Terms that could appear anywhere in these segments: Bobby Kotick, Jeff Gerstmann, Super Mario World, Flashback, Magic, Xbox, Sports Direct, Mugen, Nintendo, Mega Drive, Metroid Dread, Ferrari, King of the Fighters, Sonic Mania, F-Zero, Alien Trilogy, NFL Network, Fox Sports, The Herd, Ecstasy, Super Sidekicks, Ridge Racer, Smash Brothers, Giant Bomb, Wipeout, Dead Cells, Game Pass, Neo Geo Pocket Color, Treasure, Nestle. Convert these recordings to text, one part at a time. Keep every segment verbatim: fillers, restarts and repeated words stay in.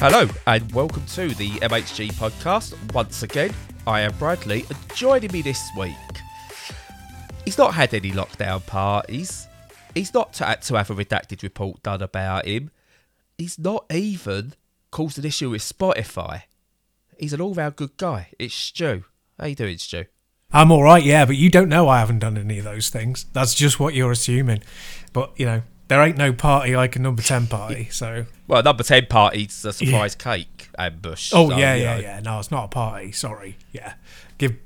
Hello and welcome to the M H G podcast. Once again, I am Bradley, and joining me this week, he's not had any lockdown parties, he's not to, to have a redacted report done about him, he's not even caused an issue with Spotify. He's an all-round good guy. It's Stu. How you doing, Stu? I'm alright, yeah, but you don't know I haven't done any of those things. That's just what you're assuming. But, you know, there ain't no party like a number ten party, so... Well, number ten party's a surprise yeah. cake ambush. Oh, so, yeah, yeah, know. yeah. No, it's not a party. Sorry. Yeah. Give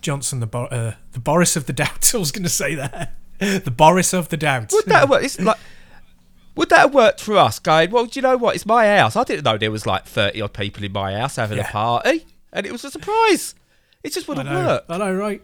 Johnson the Bo- uh, the Boris of the Doubt. I was going to say that. The Boris of the Doubt. Would that work? It's like, would that have worked for us? Going, well, do you know what? It's my house. I didn't know there was like thirty-odd people in my house having yeah. a party, and it was a surprise. It just wouldn't work. I know, right?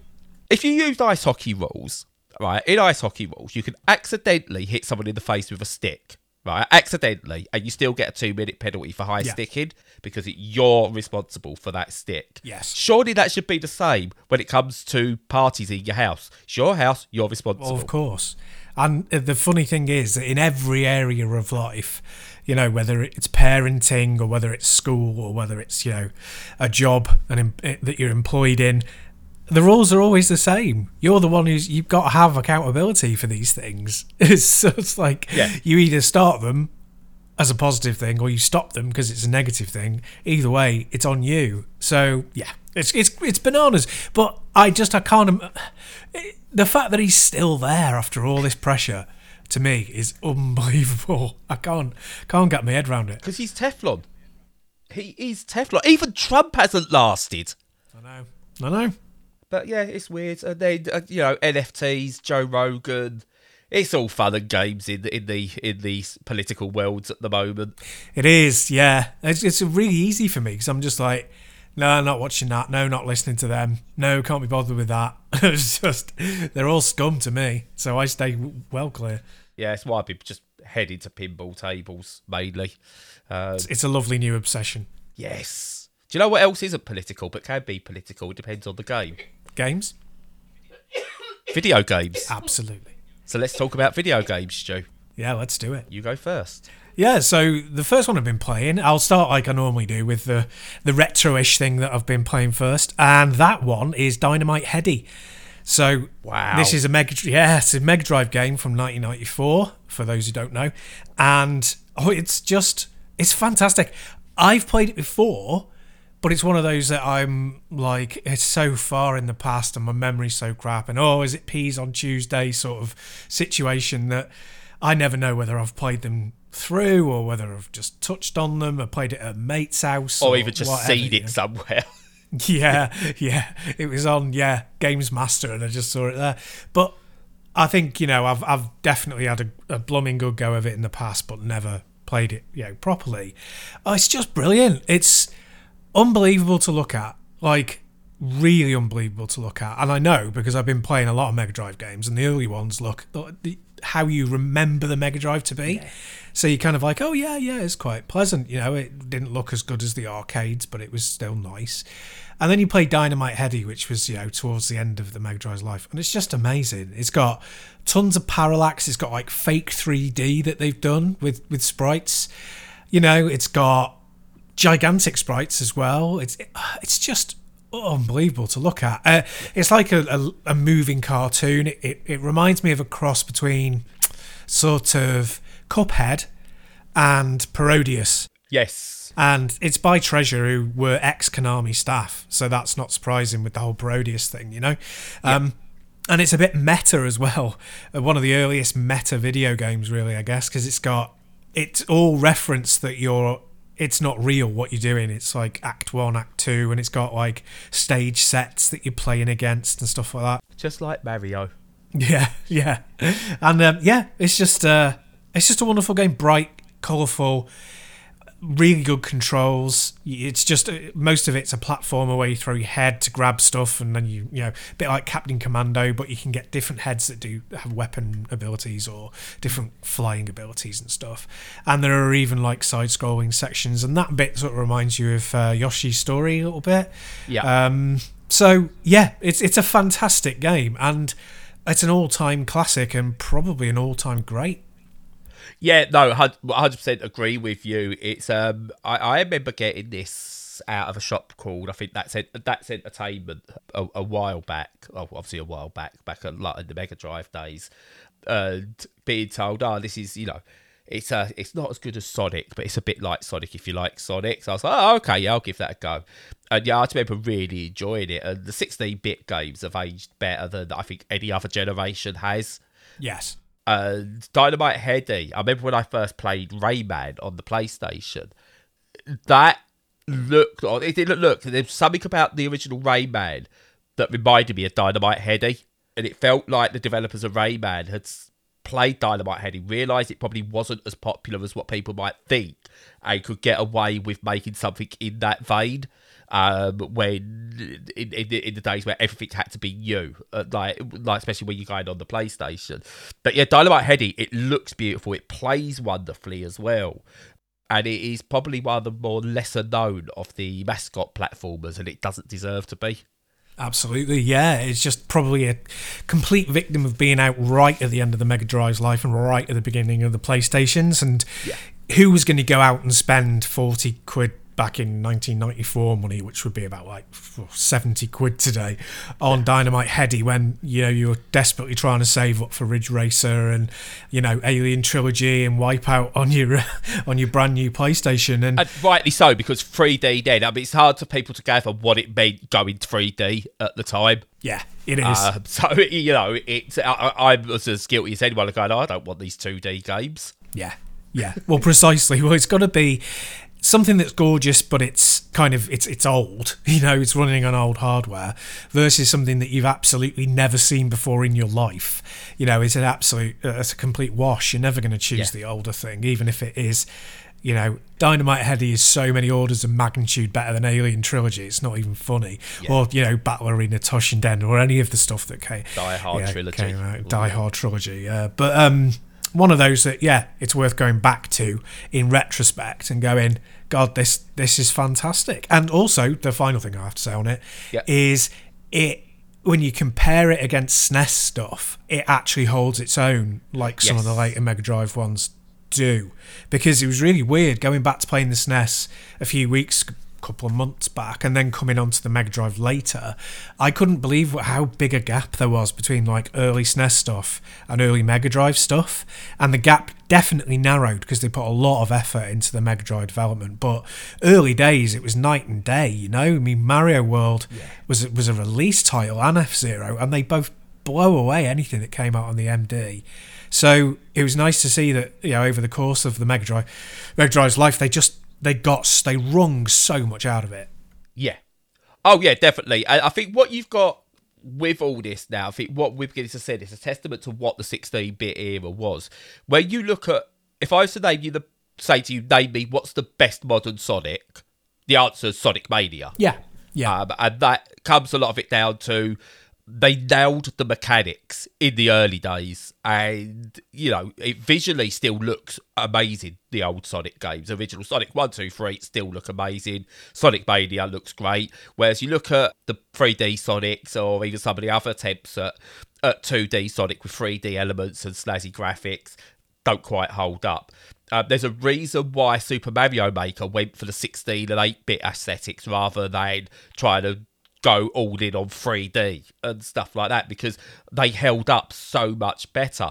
If you used ice hockey rules... Right, in ice hockey rules, you can accidentally hit someone in the face with a stick, right? Accidentally, and you still get a two-minute penalty for high yeah. sticking because it, you're responsible for that stick. Yes. Surely that should be the same when it comes to parties in your house. It's your house, you're responsible. Well, of course. And the funny thing is that in every area of life, you know, whether it's parenting or whether it's school or whether it's, you know, a job and that you're employed in, the rules are always the same. You're the one who's... You've got to have accountability for these things. It's, so it's like yeah. you either start them as a positive thing or you stop them because it's a negative thing. Either way, it's on you. So, yeah, it's it's it's bananas. But I just... I can't... The fact that he's still there after all this pressure, to me, is unbelievable. I can't, can't get my head around it. Because he's Teflon. He is Teflon. Even Trump hasn't lasted. I know. I know. But yeah, it's weird. And then uh, you know, N F Ts, Joe Rogan, it's all fun and games in in the in the political worlds at the moment. It is, yeah. It's it's really easy for me because I'm just like, no, not watching that. No, not listening to them. No, can't be bothered with that. It's just they're all scum to me, so I stay w- well clear. Yeah, it's why I've been just heading to pinball tables mainly. Um, it's, it's a lovely new obsession. Yes. Do you know what else isn't political but can be political? It depends on the game. Games? Video games. Absolutely. So let's talk about video games, Stu. Yeah, let's do it. You go first. Yeah, so the first one I've been playing, I'll start like I normally do with the, the retro-ish thing that I've been playing first, and that one is Dynamite Headdy. So wow. this is a Mega, yeah, it's a Mega Drive game from nineteen ninety-four, for those who don't know, and oh, it's just, it's fantastic. I've played it before, but it's one of those that I'm like, it's so far in the past and my memory's so crap and oh, is it peas on Tuesday sort of situation that I never know whether I've played them through or whether I've just touched on them or played it at a mate's house. Or, or even just whatever, seen it you know. somewhere. yeah, yeah. It was on, yeah, Games Master and I just saw it there. But I think, you know, I've I've definitely had a, a blooming good go of it in the past but never played it, you know, properly. Oh, it's just brilliant. It's... unbelievable to look at, like really unbelievable to look at, and I know because I've been playing a lot of Mega Drive games, and the early ones look the, how you remember the Mega Drive to be. Yeah. So you're kind of like, oh yeah, yeah, it's quite pleasant. You know, it didn't look as good as the arcades, but it was still nice. And then you play Dynamite Headdy, which was you know towards the end of the Mega Drive's life, and it's just amazing. It's got tons of parallax. It's got like fake three D that they've done with with sprites. You know, it's got gigantic sprites as well. It's it's just unbelievable to look at. Uh, it's like a, a, a moving cartoon. It, it it reminds me of a cross between sort of Cuphead and Parodius. Yes. And it's by Treasure, who were ex-Konami staff, so that's not surprising with the whole Parodius thing, you know? Um, yeah. And it's a bit meta as well. One of the earliest meta video games, really, I guess, because it's got... It's all reference that you're... It's not real what you're doing. It's like act one, act two, and it's got like stage sets that you're playing against and stuff like that. Just like Mario. Yeah, yeah. And um, yeah, it's just uh, it's just a wonderful game. Bright, colourful, really good controls. It's just, most of it's a platformer where you throw your head to grab stuff and then you, you know, a bit like Captain Commando, but you can get different heads that do have weapon abilities or different flying abilities and stuff. And there are even like side-scrolling sections, and that bit sort of reminds you of uh, Yoshi's Story a little bit. Yeah. Um, so, yeah, it's it's a fantastic game and it's an all-time classic and probably an all-time great. Yeah, no, one hundred percent agree with you. It's um, I, I remember getting this out of a shop called, I think that's that's Entertainment a, a while back. Oh, obviously a while back, back at, like, in the Mega Drive days, and being told, oh, this is, you know, it's uh, it's not as good as Sonic, but it's a bit like Sonic if you like Sonic. So I was like, oh, okay, yeah, I'll give that a go. And yeah, I remember really enjoying it. And the sixteen-bit games have aged better than I think any other generation has. Yes. Uh, Dynamite Headdy. I remember when I first played Rayman on the PlayStation. That looked on it didn't look. There's something about the original Rayman that reminded me of Dynamite Headdy, and it felt like the developers of Rayman had played Dynamite Headdy, realised it probably wasn't as popular as what people might think, and could get away with making something in that vein. Um, when in, in, in the days where everything had to be new, uh, like like especially when you're going on the PlayStation. But yeah, Dynamite Headdy, it looks beautiful, it plays wonderfully as well, and it is probably one of the more lesser known of the mascot platformers, and it doesn't deserve to be. Absolutely, yeah. It's just probably a complete victim of being out right at the end of the Mega Drive's life and right at the beginning of the PlayStation's. And yeah, who was going to go out and spend forty quid back in nineteen ninety-four money, which would be about like seventy quid today, on yeah. Dynamite Headdy, when, you know, you're desperately trying to save up for Ridge Racer and, you know, Alien Trilogy and Wipeout on your on your brand new PlayStation. And, and rightly so, because three D then, I mean, it's hard for people to gather what it meant going three D at the time. Yeah, it is. Um, so, you know, it's, I, I was as guilty as anyone going, oh, I don't want these two D games. Yeah, yeah. Well, precisely. Well, it's got to be something that's gorgeous, but it's kind of it's it's old, you know, it's running on old hardware, versus something that you've absolutely never seen before in your life. You know, it's an absolute, uh, it's a complete wash. You're never going to choose yeah. the older thing, even if it is, you know, Dynamite Headdy is so many orders of magnitude better than Alien Trilogy. It's not even funny. Yeah. Or, you know, Battle Arena Toshinden, or any of the stuff that came. Die Hard yeah, Trilogy. Came out. Die Hard Trilogy. Uh, but um. One of those that, yeah, it's worth going back to in retrospect and going, God, this this is fantastic. And also, the final thing I have to say on it yep. is it when you compare it against S N E S stuff, it actually holds its own, like yes. some of the later Mega Drive ones do. Because it was really weird going back to playing the S N E S a few weeks ago, couple of months back, and then coming onto the Mega Drive later, I couldn't believe how big a gap there was between like early S N E S stuff and early Mega Drive stuff. And the gap definitely narrowed because they put a lot of effort into the Mega Drive development. But early days, it was night and day, you know? I mean, Mario World yeah. was, was a release title, and F-Zero, and they both blow away anything that came out on the M D. So it was nice to see that, you know, over the course of the Mega Drive, Mega Drive's life, they just They got, they wrung so much out of it. Yeah. Oh, yeah, definitely. I, I think what you've got with all this now, I think what we're beginning to say is a testament to what the sixteen-bit era was. When you look at, if I was to name you the, say to you, name me, what's the best modern Sonic? The answer is Sonic Mania. Yeah, yeah. Um, and that comes a lot of it down to, they nailed the mechanics in the early days, and, you know, it visually still looks amazing. The old Sonic games, original Sonic one, two, three, still look amazing. Sonic Mania looks great. Whereas you look at the three D Sonics, or even some of the other attempts at, at two D Sonic with three D elements and snazzy graphics, don't quite hold up. Um, there's a reason why Super Mario Maker went for the sixteen and eight-bit aesthetics rather than trying to go all in on three D and stuff like that, because they held up so much better.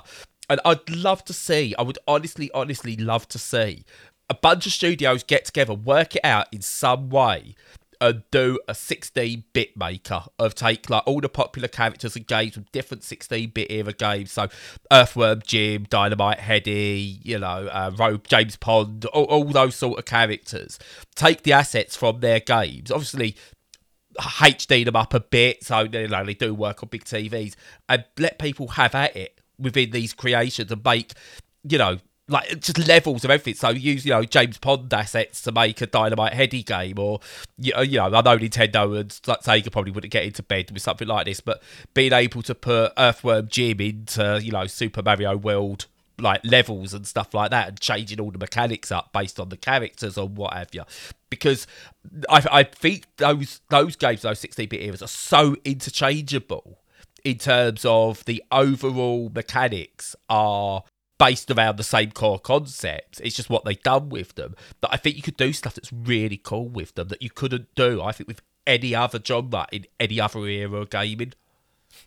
And I'd love to see, I would honestly, honestly love to see a bunch of studios get together, work it out in some way, and do a sixteen-bit maker of take like all the popular characters and games from different sixteen-bit era games. So Earthworm Jim, Dynamite Headdy, you know, uh, James Pond, all, all those sort of characters. Take the assets from their games. Obviously, H D them up a bit, so you know, they do work on big T Vs, and let people have at it within these creations and make, you know, like just levels of everything. So use, you know, James Pond assets to make a Dynamite Headdy game, or, you know, you know, I know Nintendo and Sega probably wouldn't get into bed with something like this, but being able to put Earthworm Jim into, you know, Super Mario World like levels and stuff like that, and changing all the mechanics up based on the characters or what have you, because I, I think those those games, those sixteen-bit eras, are so interchangeable in terms of the overall mechanics are based around the same core concepts. It's just what they've done with them. But I think you could do stuff that's really cool with them that you couldn't do, I think, with any other genre in any other era of gaming.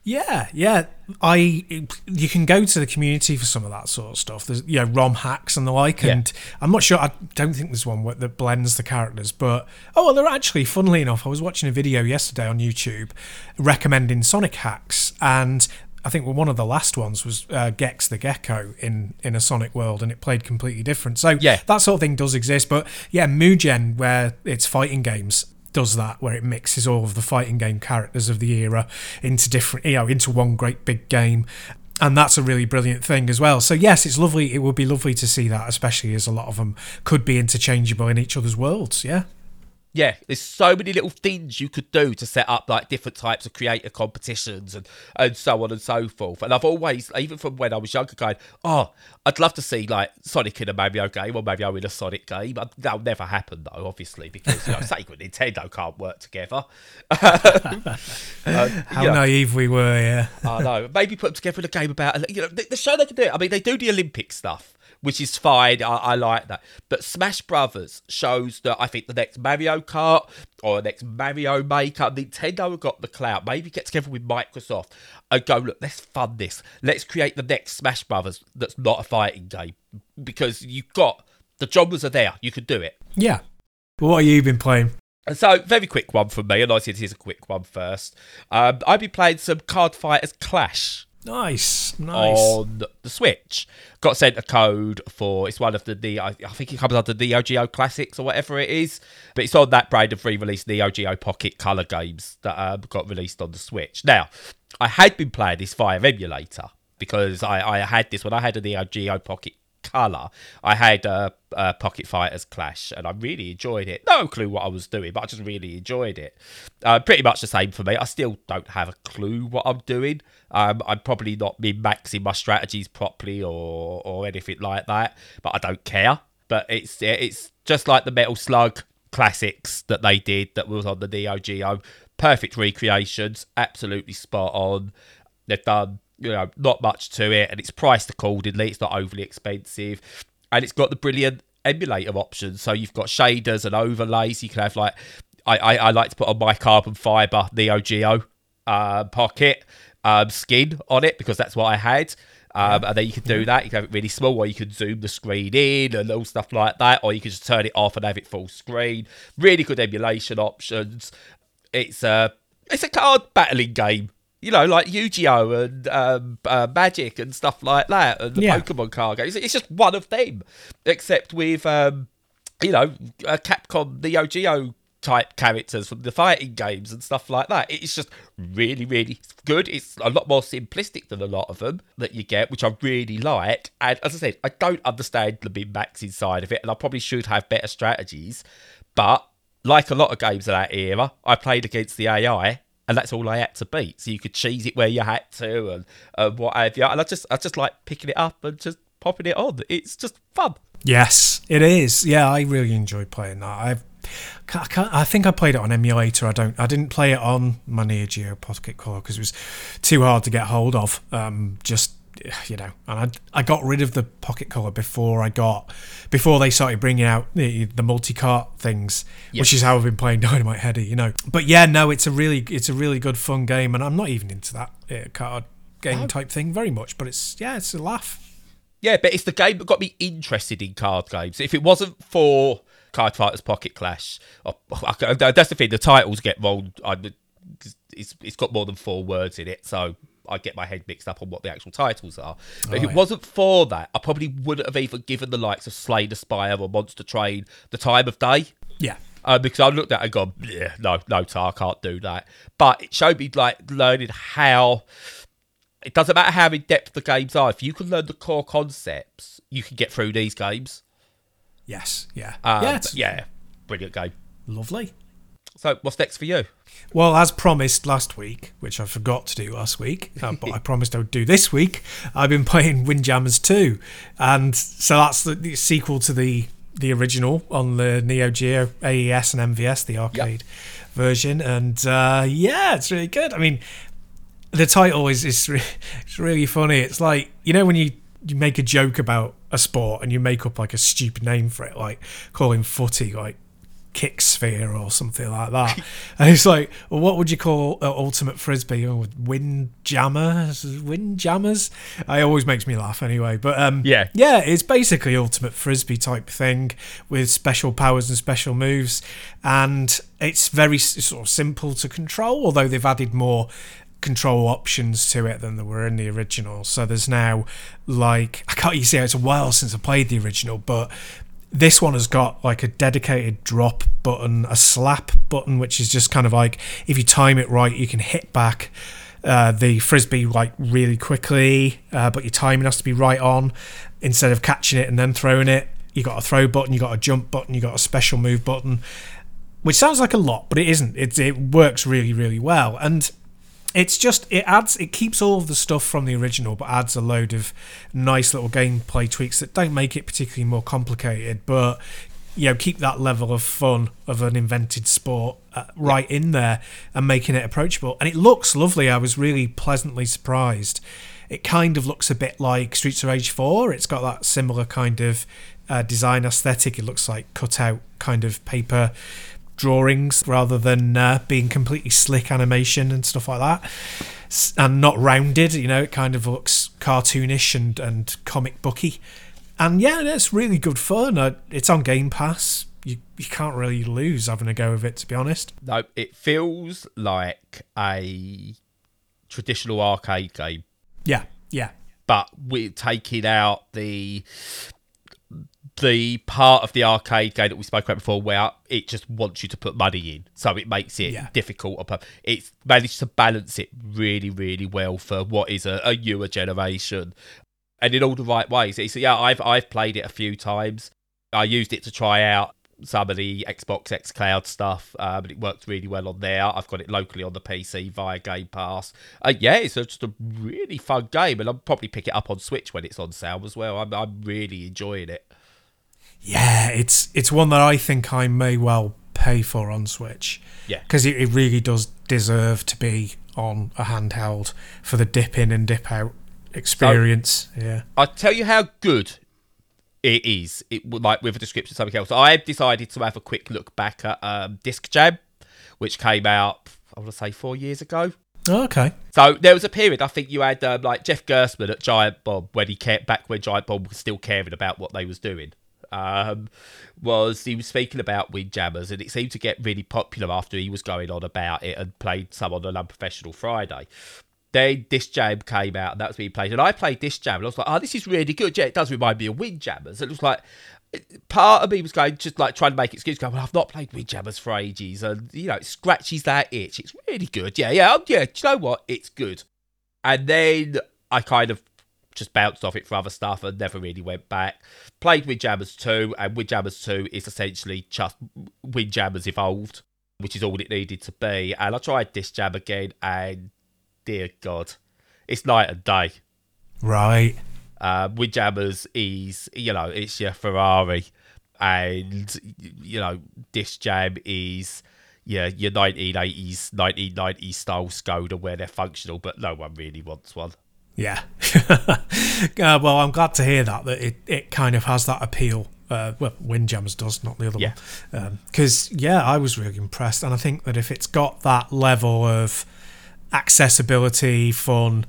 Yeah, yeah. I you can go to the community for some of that sort of stuff. There's, you know, ROM hacks and the like, yeah. And I'm not sure. I don't think there's one that blends the characters, but oh well. They're actually, funnily enough, I was watching a video yesterday on YouTube recommending Sonic hacks, and I think one of the last ones was uh, Gex the Gecko in, in a Sonic world, and it played completely different. So yeah, that sort of thing does exist. But yeah, Mugen, where it's fighting games, does that, where it mixes all of the fighting game characters of the era into different, you know, into one great big game. And that's a really brilliant thing as well. So yes, it's lovely. It would be lovely to see that, especially as a lot of them could be interchangeable in each other's worlds. Yeah. Yeah, there's so many little things you could do to set up like different types of creator competitions and, and so on and so forth. And I've always, even from when I was younger, going, oh, I'd love to see like Sonic in a Mario game or Mario in a Sonic game. That'll never happen though, obviously, because you know, Sega and Nintendo can't work together. um, How know, naive we were, yeah. I know. Maybe put them together in a game about, you know, the, the show they can do it. I mean, they do the Olympic stuff, which is fine, I, I like that. But Smash Brothers shows that I think the next Mario Kart or the next Mario Maker, Nintendo have got the clout. Maybe get together with Microsoft and go, look, let's fund this. Let's create the next Smash Brothers that's not a fighting game. Because you've got, the genres are there, you can do it. Yeah. What have you been playing? And so, very quick one from me, and I said here's a quick one first. Um, I've been playing some Card Fighters Clash. Nice, nice. On the Switch. Got sent a code for, it's one of the, the I, I think it comes under Neo Geo Classics or whatever it is, but it's on that brand of re-released Neo Geo Pocket Color games that um, got released on the Switch. Now, I had been playing this via emulator, because I, I had this, when I had a Neo Geo Pocket Color, I had uh, uh, Pocket Fighters Clash, and I really enjoyed it. No clue what I was doing, but I just really enjoyed it. Uh, pretty much the same for me. I still don't have a clue what I'm doing. Um, I'm probably not min-maxing my strategies properly or or anything like that, but I don't care. But it's it's just like the Metal Slug classics that they did that was on the Neo Geo. Perfect recreations, absolutely spot on. They've done, you know, not much to it, and it's priced accordingly. It's not overly expensive, and it's got the brilliant emulator option. So you've got shaders and overlays. You can have like, I, I, I like to put on my carbon fiber Neo Geo uh, pocket um, skin on it, because that's what I had. Um, and then you can do that. You can have it really small, or you can zoom the screen in and all stuff like that, or you can just turn it off and have it full screen. Really good emulation options. It's a it's a card battling game. You know, like Yu-Gi-Oh! And um, uh, Magic and stuff like that, and the yeah. Pokemon card games. It's just one of them, except with, um, you know, uh, Capcom Neo Geo type characters from the fighting games and stuff like that. It's just really, really good. It's a lot more simplistic than a lot of them that you get, which I really like. And as I said, I don't understand the min-max inside of it, and I probably should have better strategies. But like a lot of games of that era, I played against the A I. And that's all I had to beat. So you could cheese it where you had to, and, and what have you. And I just, I just like picking it up and just popping it on. It's just fun. Yes, it is. Yeah, I really enjoy playing that. I've, I, can't, I think I played it on emulator. I don't. I didn't play it on my Neo Geo Pocket Color because it was too hard to get hold of. Um, just. You know, and I, I got rid of the Pocket Color before I got before they started bringing out the the multi-cart things, yep. Which is how I've been playing Dynamite Headdy, you know. But yeah, no, it's a really it's a really good fun game, and I'm not even into that uh, card game oh. type thing very much, but it's yeah, it's a laugh. Yeah, but it's the game that got me interested in card games. If it wasn't for Card Fighters Pocket Clash, or, that's the thing. The titles get wrong. It's it's got more than four words in it, so. I get my head mixed up on what the actual titles are. But oh, if it yeah. wasn't for that, I probably wouldn't have even given the likes of Slay the Spire or Monster Train the time of day. Yeah. Uh, because I looked at it and gone, yeah, no, no, I can't do that. But it showed me, like, learning how... It doesn't matter how in-depth the games are. If you can learn the core concepts, you can get through these games. Yes, yeah. Um, yeah, yeah, brilliant game. Lovely. So, what's next for you? Well, as promised last week, which I forgot to do last week, uh, but I promised I would do this week, I've been playing Windjammers two. And so that's the, the sequel to the, the original on the Neo Geo A E S and M V S, the arcade yep. version. And uh, yeah, it's really good. I mean, the title is, is re- it's really funny. It's like, you know, when you you make a joke about a sport and you make up like a stupid name for it, like calling footy like kick sphere or something like that. And it's like, well, what would you call uh, ultimate frisbee? Oh, windjammers, windjammers. It always makes me laugh anyway. But um, yeah, yeah, it's basically ultimate frisbee type thing with special powers and special moves, and it's very it's sort of simple to control. Although they've added more control options to it than there were in the original. So there's now like I can't you see it's a while since I played the original, but this one has got like a dedicated drop button, a slap button, which is just kind of like if you time it right, you can hit back uh, the frisbee like really quickly, uh, but your timing has to be right on. Instead of catching it and then throwing it, you got a throw button, you got a jump button, you got a special move button, which sounds like a lot, but it isn't. It it works really, really well, and it's just it adds it keeps all of the stuff from the original, but adds a load of nice little gameplay tweaks that don't make it particularly more complicated, but you know, keep that level of fun of an invented sport uh, right in there and making it approachable. And it looks lovely. I was really pleasantly surprised. It kind of looks a bit like Streets of Rage four. It's got that similar kind of uh, design aesthetic. It looks like cut out kind of paper drawings rather than uh, being completely slick animation and stuff like that, S- and not rounded. You know, it kind of looks cartoonish and and comic booky, and yeah, that's really good fun. Uh, it's on Game Pass. You you can't really lose having a go of it, to be honest. No, it feels like a traditional arcade game. Yeah, yeah, but we're taking out the. the part of the arcade game that we spoke about before where it just wants you to put money in, so it makes it yeah. difficult. It's managed to balance it really, really well for what is a, a newer generation, and in all the right ways. So yeah, I've I've played it a few times. I used it to try out some of the Xbox xCloud stuff, uh, but it worked really well on there. I've got it locally on the P C via Game Pass. Uh, yeah, it's just a really fun game, and I'll probably pick it up on Switch when it's on sale as well. I'm, I'm really enjoying it. Yeah, it's it's one that I think I may well pay for on Switch. Yeah. Because it, it really does deserve to be on a handheld for the dip in and dip out experience. So, yeah. I'll tell you how good it is, it like with a description of something else. I have decided to have a quick look back at um, Disc Jam, which came out, I want to say, four years ago. Oh, okay. So there was a period, I think you had um, like Jeff Gerstmann at Giant Bomb, when he cared, back when Giant Bomb was still caring about what they was doing. Um, was he was speaking about Windjammers, and it seemed to get really popular after he was going on about it and played some on an unprofessional Friday. Then Disc Jam came out, and that was being played. And I played Disc Jam, and I was like, oh, this is really good. Yeah, it does remind me of Windjammers. And it was like, part of me was going, just like trying to make excuses, going, well, I've not played Windjammers for ages. And, you know, it scratches that itch. It's really good. Yeah, yeah, oh, yeah. Do you know what? It's good. And then I kind of just bounced off it for other stuff and never really went back. Played Windjammers two, and Windjammers two is essentially just Windjammers evolved, which is all it needed to be. And I tried Disc Jam again, and dear God, it's night and day. Right. Uh, Windjammers is, you know, it's your Ferrari, and, you know, Disc Jam is... Yeah, your nineteen eighties, nineteen nineties style Skoda where they're functional, but no one really wants one. Yeah. uh, well, I'm glad to hear that, that it, it kind of has that appeal. Uh, well, Windjammers does, not the other yeah. one. Because, um, yeah, I was really impressed. And I think that if it's got that level of accessibility, fun,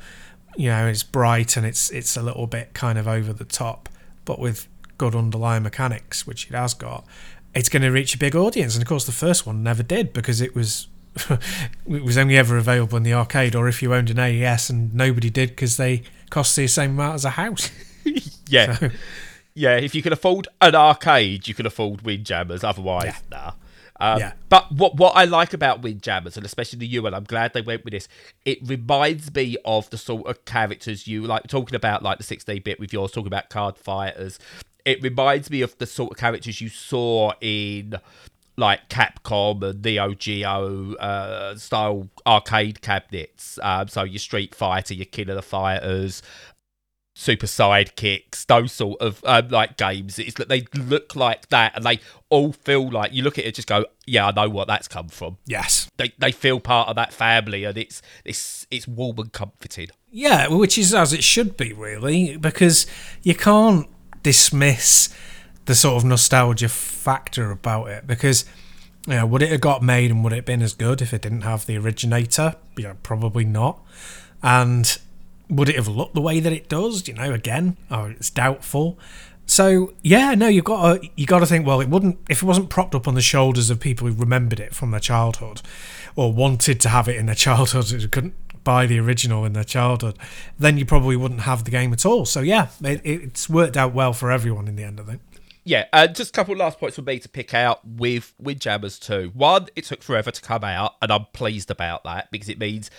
you know, it's bright and it's it's a little bit kind of over the top, but with good underlying mechanics, which it has got, it's going to reach a big audience. And, of course, the first one never did because it was... it was only ever available in the arcade, or if you owned an A E S, and nobody did because they cost the same amount as a house. yeah, so. yeah. If you can afford an arcade, you can afford Windjammers. Otherwise, yeah. nah. Um, yeah. But what what I like about Windjammers, and especially the U N, I'm glad they went with this. It reminds me of the sort of characters you like talking about, like the sixteen-bit with yours, talking about card fighters. It reminds me of the sort of characters you saw in. Like Capcom and Neo Geo uh, style arcade cabinets. Um, so your Street Fighter, your King of the Fighters, Super Sidekicks, those sort of um, like games. It's that they look like that, and they all feel like you look at it and just go, yeah, I know what that's come from. Yes, they they feel part of that family, and it's it's it's warm and comforting. Yeah, which is as it should be, really, because you can't dismiss the sort of nostalgia factor about it, because, you know, would it have got made and would it have been as good if it didn't have the originator? Yeah, probably not. And would it have looked the way that it does? You know, again, oh, it's doubtful. So, yeah, no, you've got to, you got to think, well, it wouldn't, if it wasn't propped up on the shoulders of people who remembered it from their childhood or wanted to have it in their childhood, who couldn't buy the original in their childhood, then you probably wouldn't have the game at all. So, yeah, it, it's worked out well for everyone in the end, I think. Yeah, uh, just a couple of last points for me to pick out with Windjammers two. One, it took forever to come out, and I'm pleased about that, because it means,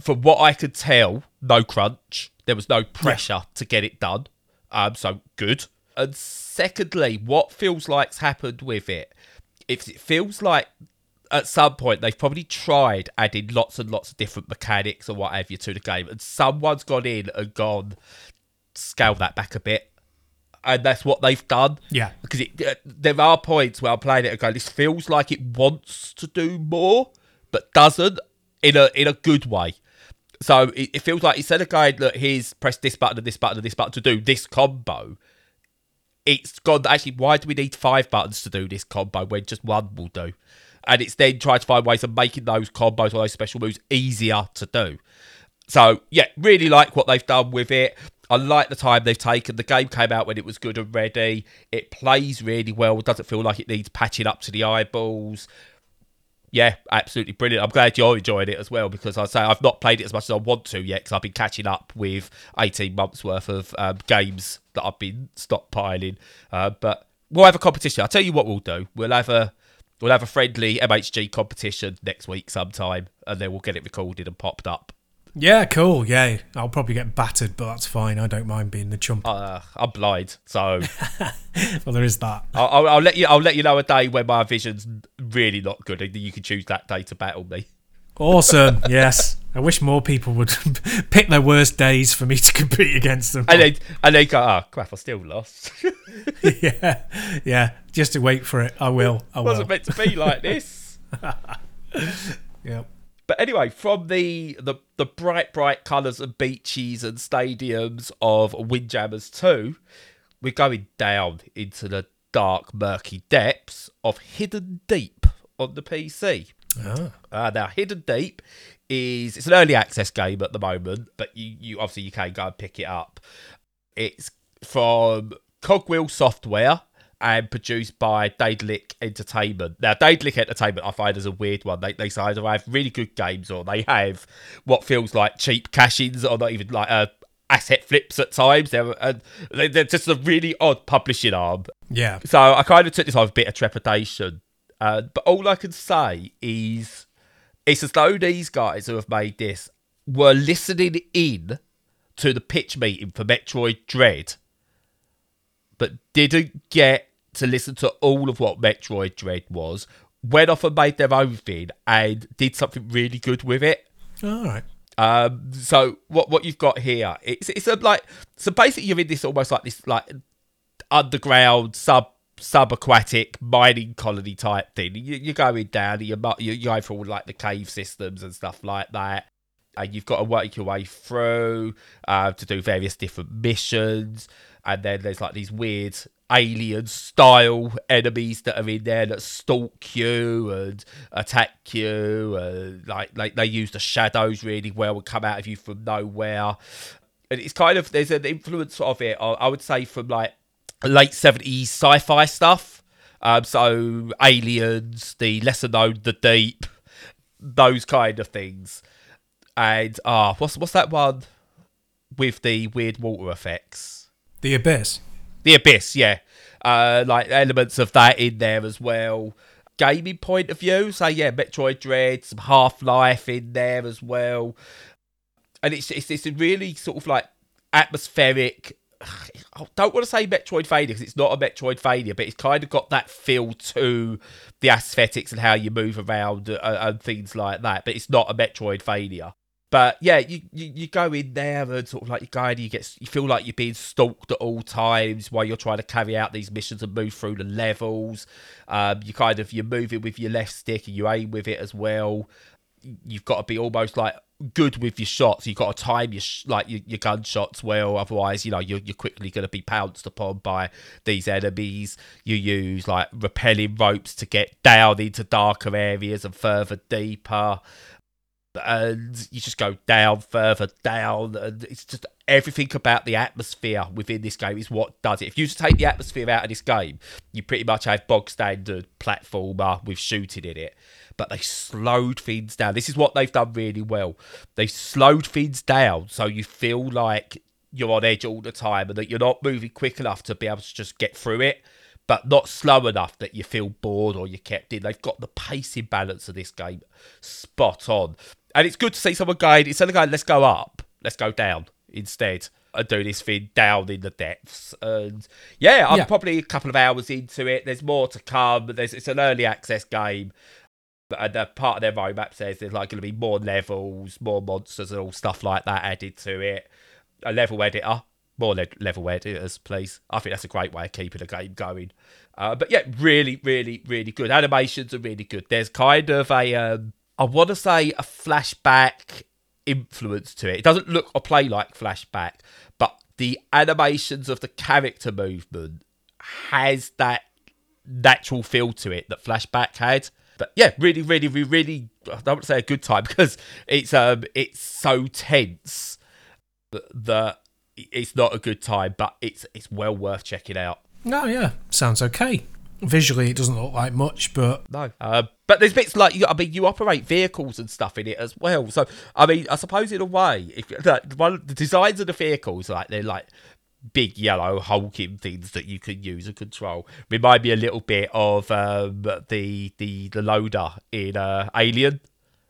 from what I could tell, no crunch. There was no pressure yeah. to get it done. Um, so, good. And secondly, what feels like's happened with it, if it feels like at some point they've probably tried adding lots and lots of different mechanics or what have you to the game, and someone's gone in and gone, scale that back a bit. And that's what they've done. Yeah. Because it, uh, there are points where I'm playing it and going, this feels like it wants to do more, but doesn't in a in a good way. So it, it feels like instead of going, look, here's press this button and this button and this button to do this combo, it's gone, actually, why do we need five buttons to do this combo when just one will do? And it's then trying to find ways of making those combos or those special moves easier to do. So, yeah, really like what they've done with it. I like the time they've taken. The game came out when it was good and ready. It plays really well. It doesn't feel like it needs patching up to the eyeballs. Yeah, absolutely brilliant. I'm glad you're enjoying it as well, because I say I've not played it as much as I want to yet, because I've been catching up with eighteen months worth of um, games that I've been stockpiling. Uh, but we'll have a competition. I'll tell you what we'll do. We'll have a we'll have a friendly M H G competition next week sometime, and then we'll get it recorded and popped up. Yeah, cool, yeah. I'll probably get battered, but that's fine. I don't mind being the chump. Uh, I'm blind, so... well, there is that. I'll, I'll let you I'll let you know a day when my vision's really not good, and you can choose that day to battle me. Awesome, yes. I wish more people would pick their worst days for me to compete against them. And then, and then go, oh, crap, I still lost. yeah, yeah. Just to wait for it. I will, I will. It wasn't meant to be like this. yeah. But anyway, from the, the, the bright, bright colours and beaches and stadiums of Windjammers two, we're going down into the dark, murky depths of Hidden Deep on the P C. Ah. Uh, now, Hidden Deep is it's an early access game at the moment, but you, you obviously you can go and pick it up. It's from Cogwheel Software and produced by Daedalic Entertainment. Now, Daedalic Entertainment I find is a weird one. They they say either have really good games or they have what feels like cheap cash-ins or not even like uh, asset flips at times. They're, uh, they're just a really odd publishing arm. Yeah. So I kind of took this off a bit of trepidation. Uh, but all I can say is it's as though these guys who have made this were listening in to the pitch meeting for Metroid Dread, but didn't get to listen to all of what Metroid Dread was, went off and made their own thing and did something really good with it. All right. Um, so what what you've got here, it's it's a, like so basically you're in this almost like this like underground sub subaquatic mining colony type thing. You, you're going down, and you're you're going through all like the cave systems and stuff like that, and you've got to work your way through uh, to do various different missions. And then there's like these weird alien-style enemies that are in there that stalk you and attack you. And like, like they use the shadows really well and come out of you from nowhere. And it's kind of, there's an influence of it, I would say, from like late seventies sci-fi stuff. Um, so Aliens, the lesser-known The Deep, those kind of things. And ah, uh, what's what's that one with the weird water effects? The Abyss. The Abyss, yeah. Uh, like elements of that in there as well. Gaming point of view, so yeah, Metroid Dread, some Half-Life in there as well. And it's it's, it's a really sort of like atmospheric, I don't want to say Metroidvania because it's not a Metroidvania, but it's kind of got that feel to the aesthetics and how you move around and, and things like that, but it's not a Metroidvania. But yeah, you, you, you go in there and sort of like you go and you get you feel like you're being stalked at all times while you're trying to carry out these missions and move through the levels. Um, you kind of you're moving with your left stick and you aim with it as well. You've got to be almost like good with your shots. You've got to time your sh- like your, your gun shots well, otherwise, you know, you're, you're quickly going to be pounced upon by these enemies. You use like rappelling ropes to get down into darker areas and further deeper, and you just go down further down, and it's just everything about the atmosphere within this game is what does it. If you just take the atmosphere out of this game, you pretty much have bog standard platformer with shooting in it, but they slowed things down. This is what they've done really well. They slowed things down so you feel like you're on edge all the time and that you're not moving quick enough to be able to just get through it, but not slow enough that you feel bored or you're kept in. They've got the pacing balance of this game spot on. And it's good to see someone going, instead of going, let's go up, let's go down instead, and do this thing down in the depths. And yeah, I'm yeah. probably a couple of hours into it. There's more to come. There's, it's an early access game. And uh, part of their roadmap says there's like going to be more levels, more monsters and all stuff like that added to it. A level editor. More le- level editors, please. I think that's a great way of keeping a game going. Uh, but yeah, really, really, really good. Animations are really good. There's kind of a... Um, I want to say a Flashback influence to it. It doesn't look or play like Flashback, but the animations of the character movement has that natural feel to it that Flashback had. But yeah, really, really, really, really, I don't want to say a good time because it's um it's so tense that it's not a good time, but it's it's well worth checking out. No, yeah, sounds okay. Visually, it doesn't look like much, but... No. Uh, but there's bits like, I mean, you operate vehicles and stuff in it as well. So, I mean, I suppose in a way, if, like, one, the designs of the vehicles, like they're like big yellow hulking things that you can use and control. Remind me a little bit of um, the, the the loader in uh, Alien,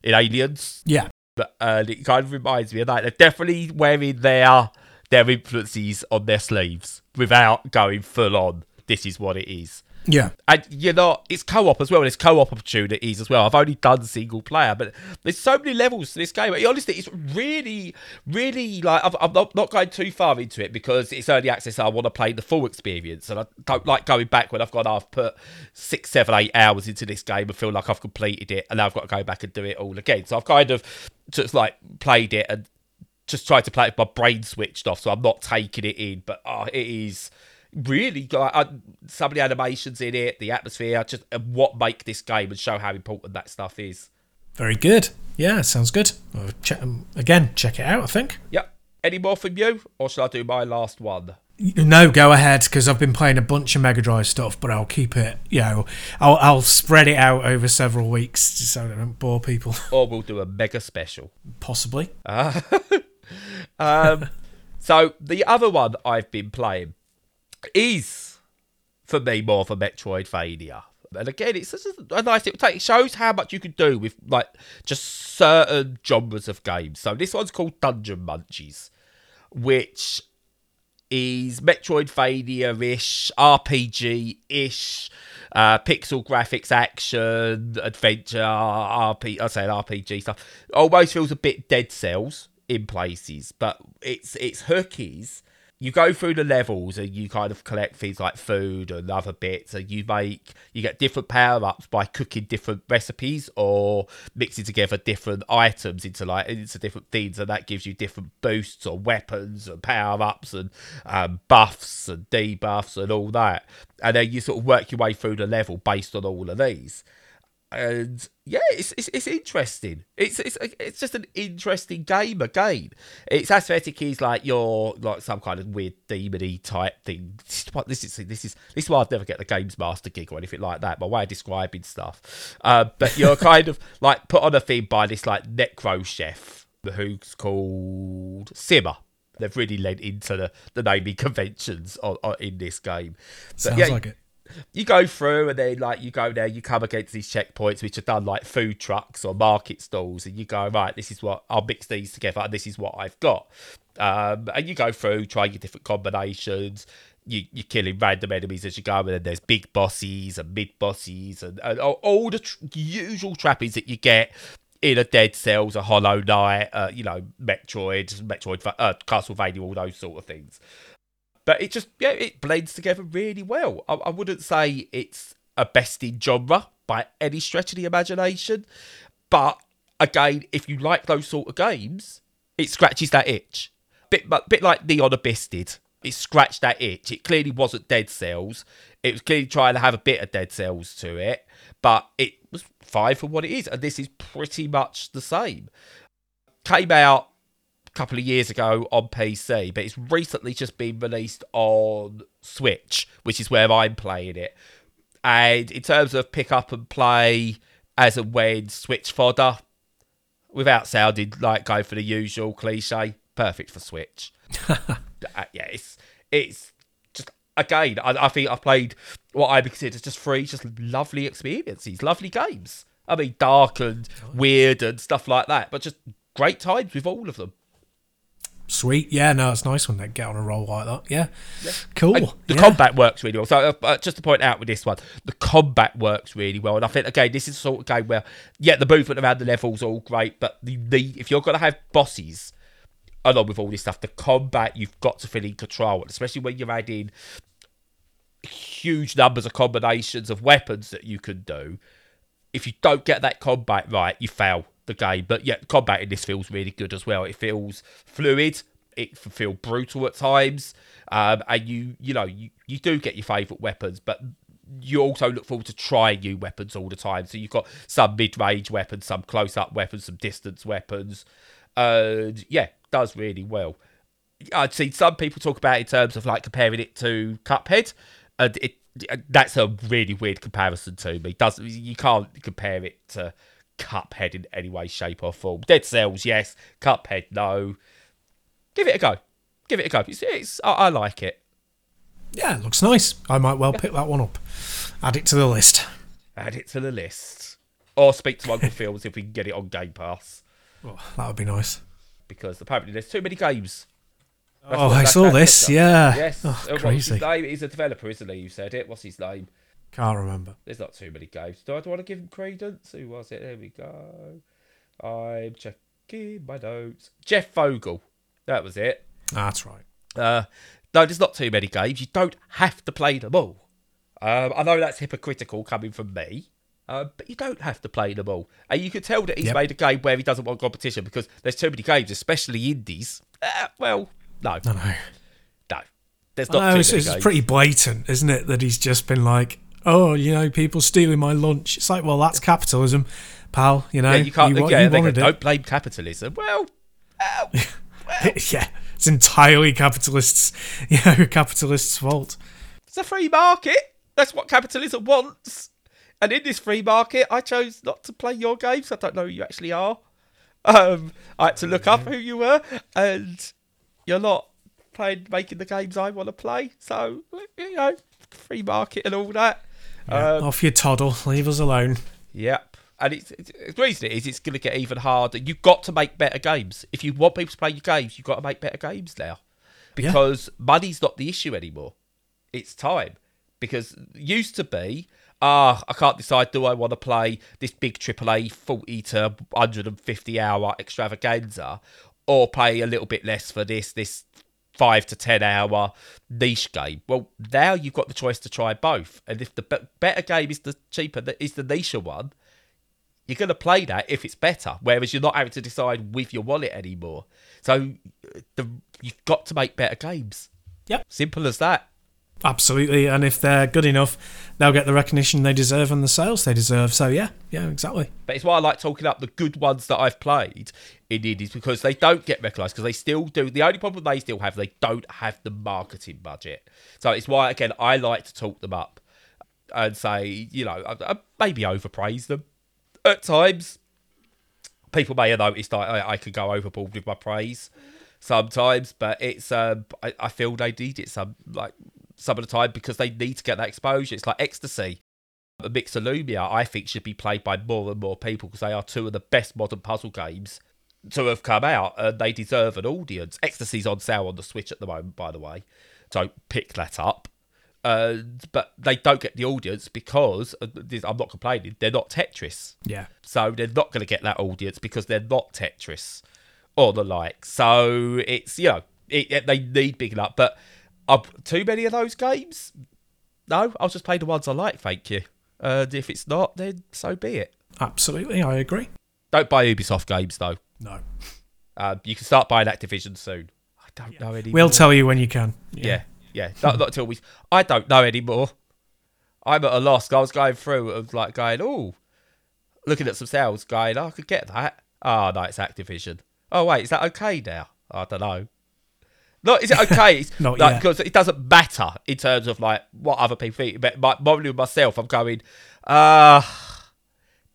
in Aliens. Yeah. But, uh, it kind of reminds me of that. They're definitely wearing their their influences on their sleeves without going full on. This is what it is. Yeah. And, you know, it's co-op as well. There's co-op opportunities as well. I've only done single player, but there's so many levels to this game. Honestly, it's really, really, like, I'm not, not going too far into it because it's early access. I want to play the full experience, and I don't like going back when I've gone, I've put six, seven, eight hours into this game and feel like I've completed it, and now I've got to go back and do it all again. So I've kind of just, like, played it and just tried to play it with my brain switched off, so I'm not taking it in, but oh, it is... really got uh, some of the animations in it, the atmosphere, just uh, what make this game and show how important that stuff is. Very good. Yeah, sounds good. I'll check, um, again, check it out, I think. Yep. Any more from you, or should I do my last one? No, go ahead, because I've been playing a bunch of Mega Drive stuff, but I'll keep it, you know, I'll, I'll spread it out over several weeks so I don't bore people. Or we'll do a mega special. Possibly. Uh, um, so the other one I've been playing is, for me, more of a Metroidvania. And again, it's such a nice little take. It shows how much you can do with, like, just certain genres of games. So this one's called Dungeon Munchies, which is Metroidvania-ish, R P G-ish, uh, pixel graphics, action, adventure, R P, I say R P G stuff. Almost feels a bit Dead Cells in places, but it's it's hookies. You go through the levels and you kind of collect things like food and other bits, and you make, you get different power-ups by cooking different recipes or mixing together different items into like into different things, and that gives you different boosts or weapons and power-ups and um, buffs and debuffs and all that. And then you sort of work your way through the level based on all of these. And yeah, it's it's it's interesting. It's it's it's just an interesting game again. Its aesthetic is like you're like some kind of weird demony type thing. This is this is this is this is why I'd never get the Games Master gig or anything like that. My way of describing stuff. Uh, but you're kind of like put on a thing by this like necro chef who's called Simmer. They've really lent into the, the naming conventions on, on, in this game. But, Sounds yeah, like it. You go through and then like you go there, you come against these checkpoints which are done like food trucks or market stalls, and you go, right, this is what I'll mix these together and this is what I've got. Um, and you go through trying your different combinations. You, you're killing random enemies as you go, and then there's big bosses and mid bosses and, and all the tr- usual trappings that you get in a Dead Cells, a Hollow Knight, uh, you know, Metroid, Metroid, uh, Castlevania, all those sort of things. But it just, yeah, it blends together really well. I, I wouldn't say it's a best in genre by any stretch of the imagination, but again, if you like those sort of games, it scratches that itch. Bit, bit like Neon Abyss did. It scratched that itch. It clearly wasn't Dead Cells. It was clearly trying to have a bit of Dead Cells to it, but it was fine for what it is. And this is pretty much the same. Came out a couple of years ago on P C, but it's recently just been released on Switch, which is where I'm playing it. And in terms of pick up and play as and when Switch fodder, without sounding like going for the usual cliche, perfect for Switch. Uh, yeah, it's, it's just, again, I, I think I've played what I consider just three just lovely experiences, lovely games. I mean, dark and weird and stuff like that, but just great times with all of them. Sweet. Yeah, no, it's a nice one to get on a roll like that. Yeah, yeah. Cool. And the yeah. combat works really well. So uh, just to point out with this one, the combat works really well. And I think, again, this is the sort of game where, yeah, the movement around the level's all great, but the, the if you're going to have bosses... along with all this stuff, the combat, you've got to feel in control, especially when you're adding huge numbers of combinations of weapons that you can do. If you don't get that combat right, you fail the game. But yeah, combat in this feels really good as well. It feels fluid, it can feel brutal at times, um, and you you know, you, you do get your favourite weapons, but you also look forward to trying new weapons all the time. So you've got some mid-range weapons, some close-up weapons, some distance weapons, and yeah, does really well. I'd seen some people talk about it in terms of like comparing it to Cuphead, and it that's a really weird comparison to me. Doesn't you can't compare it to Cuphead in any way, shape, or form. Dead Cells, yes. Cuphead, no. Give it a go. Give it a go. It's, it's I, I like it. Yeah, it looks nice. I might well yeah. pick that one up. Add it to the list. Add it to the list, or speak to Uncle Phil if we can get it on Game Pass. Well, that would be nice. Because apparently there's too many games. That's oh, I saw this, stuff. yeah. Yes. Oh, uh, crazy. His name? He's a developer, isn't he? You said it. What's his name? Can't remember. There's not too many games. Do I want to give him credence? Who was it? There we go. I'm checking my notes. Jeff Vogel. That was it. That's right. Uh, no, there's not too many games. You don't have to play them all. Um, I know that's hypocritical coming from me. Uh, but you don't have to play them all. And you can tell that he's yep. made a game where he doesn't want competition because there's too many games, especially indies. Uh, well, no. No, no. No. There's not I know, too it's, many it's games. It's pretty blatant, isn't it, that he's just been like, oh, you know, people stealing my lunch. It's like, well, that's capitalism, pal. You know, yeah, you can't. You, yeah, you they go, don't blame capitalism. Well, well, well. Yeah, it's entirely capitalists, you know, capitalists' fault. It's a free market. That's what capitalism wants. And in this free market, I chose not to play your games. I don't know who you actually are. Um, I had to look up who you were, and you're not playing, making the games I want to play. So, you know, free market and all that. Yeah, um, off your toddle. Leave us alone. Yep. And it's, it's, the reason it is, it's going to get even harder. You've got to make better games. If you want people to play your games, you've got to make better games now. Because yeah. money's not the issue anymore. It's time. Because it used to be... Ah, I can't decide, do I want to play this big triple A forty to one hundred fifty hour extravaganza or play a little bit less for this, this five to ten hour niche game? Well, now you've got the choice to try both. And if the be- better game is the cheaper, is the nicher one, you're going to play that if it's better, whereas you're not having to decide with your wallet anymore. So the, you've got to make better games. Yep. Simple as that. Absolutely, and if they're good enough, they'll get the recognition they deserve and the sales they deserve. So yeah, yeah, exactly. But it's why I like talking up the good ones that I've played in indies, because they don't get recognised, because they still do. The only problem they still have, they don't have the marketing budget. So it's why, again, I like to talk them up and say, you know, I, I maybe overpraise them at times. People may have noticed I, I could go overboard with my praise sometimes, but it's um, I, I feel they need it some like. some of the time, because they need to get that exposure. It's like Ecstasy. The Mixolumia, I think, should be played by more and more people, because they are two of the best modern puzzle games to have come out, and they deserve an audience. Ecstasy's on sale on the Switch at the moment, by the way, so pick that up. Uh, but they don't get the audience because, I'm not complaining, they're not Tetris. Yeah. So they're not going to get that audience because they're not Tetris or the like. So it's, you know, it, it, they need big enough, but Uh, too many of those games? No, I'll just play the ones I like, thank you. And if it's not, then so be it. Absolutely, I agree. Don't buy Ubisoft games, though. No. Uh, you can start buying Activision soon. I don't yeah. know anymore. We'll tell you when you can. Yeah, yeah. yeah. not, not until we... I don't know anymore. I'm at a loss. I was going through and like going, oh, looking at some sales, going, oh, I could get that. Oh, no, it's Activision. Oh, wait, is that okay now? I don't know. No, is it okay? Not like, yet. Because it doesn't matter in terms of like what other people think. But my, probably with myself, I'm going, uh,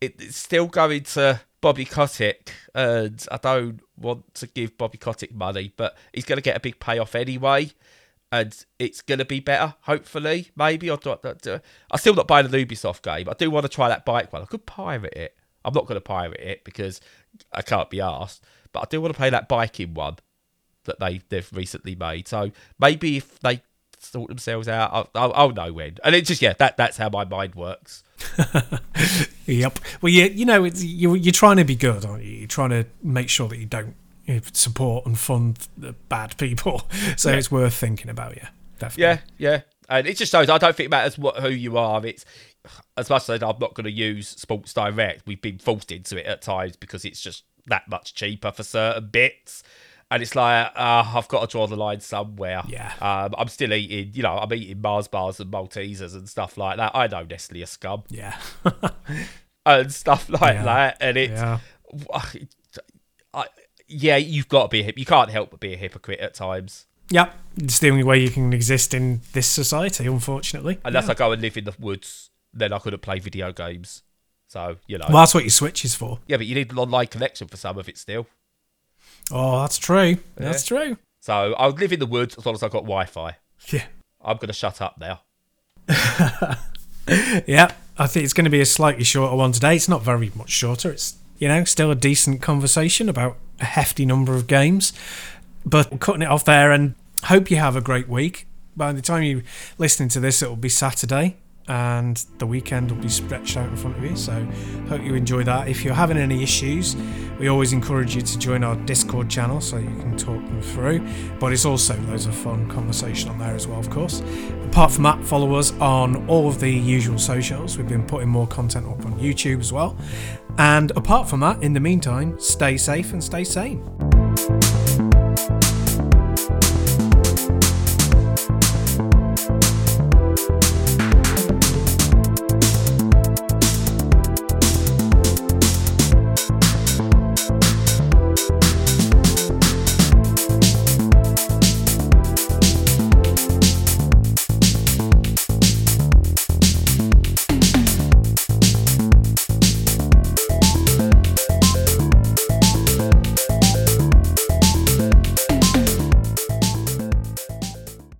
it, it's still going to Bobby Kotick, and I don't want to give Bobby Kotick money, but he's going to get a big payoff anyway, and it's going to be better, hopefully, maybe. I'm, not, not, I'm still not buying an Ubisoft game. I do want to try that bike one. I could pirate it. I'm not going to pirate it because I can't be arsed, but I do want to play that biking one that they, they've recently made. So maybe if they sort themselves out, I'll, I'll, I'll know when. And it's just, yeah, that that's how my mind works. Yep. Well, you, you know, it's, you, you're trying to be good, aren't you? You're trying to make sure that you don't support and fund the bad people. So yeah. It's worth thinking about, yeah. Definitely. Yeah, yeah. And it just shows, I don't think it matters what, who you are. It's as much as I'm not going to use Sports Direct, we've been forced into it at times because it's just that much cheaper for certain bits. And it's like, uh, I've got to draw the line somewhere. Yeah. Um, I'm still eating, you know, I'm eating Mars bars and Maltesers and stuff like that. I know Nestle are scum. Yeah. and stuff like yeah. that. And it's, yeah. I, I, yeah, you've got to be a hypocrite. You can't help but be a hypocrite at times. Yep. It's the only way you can exist in this society, unfortunately. Unless yeah. I go and live in the woods, then I couldn't play video games. So, you know. Well, that's what your Switch is for. Yeah, but you need an online connection for some of it still. Oh, that's true. Yeah. That's true. So I'll live in the woods as long as I've got Wi-Fi. Yeah. I'm going to shut up now. Yeah, I think it's going to be a slightly shorter one today. It's not very much shorter. It's, you know, still a decent conversation about a hefty number of games. But we're cutting it off there and hope you have a great week. By the time you're listening to this, it will be Saturday. And the weekend will be stretched out in front of you, so hope you enjoy that. If you're having any issues, we always encourage you to join our Discord channel so you can talk them through, but it's also loads of fun conversation on there as well, of course. Apart from that, follow us on all of the usual socials. We've been putting more content up on YouTube as well. And apart from that, in the meantime, stay safe and stay sane.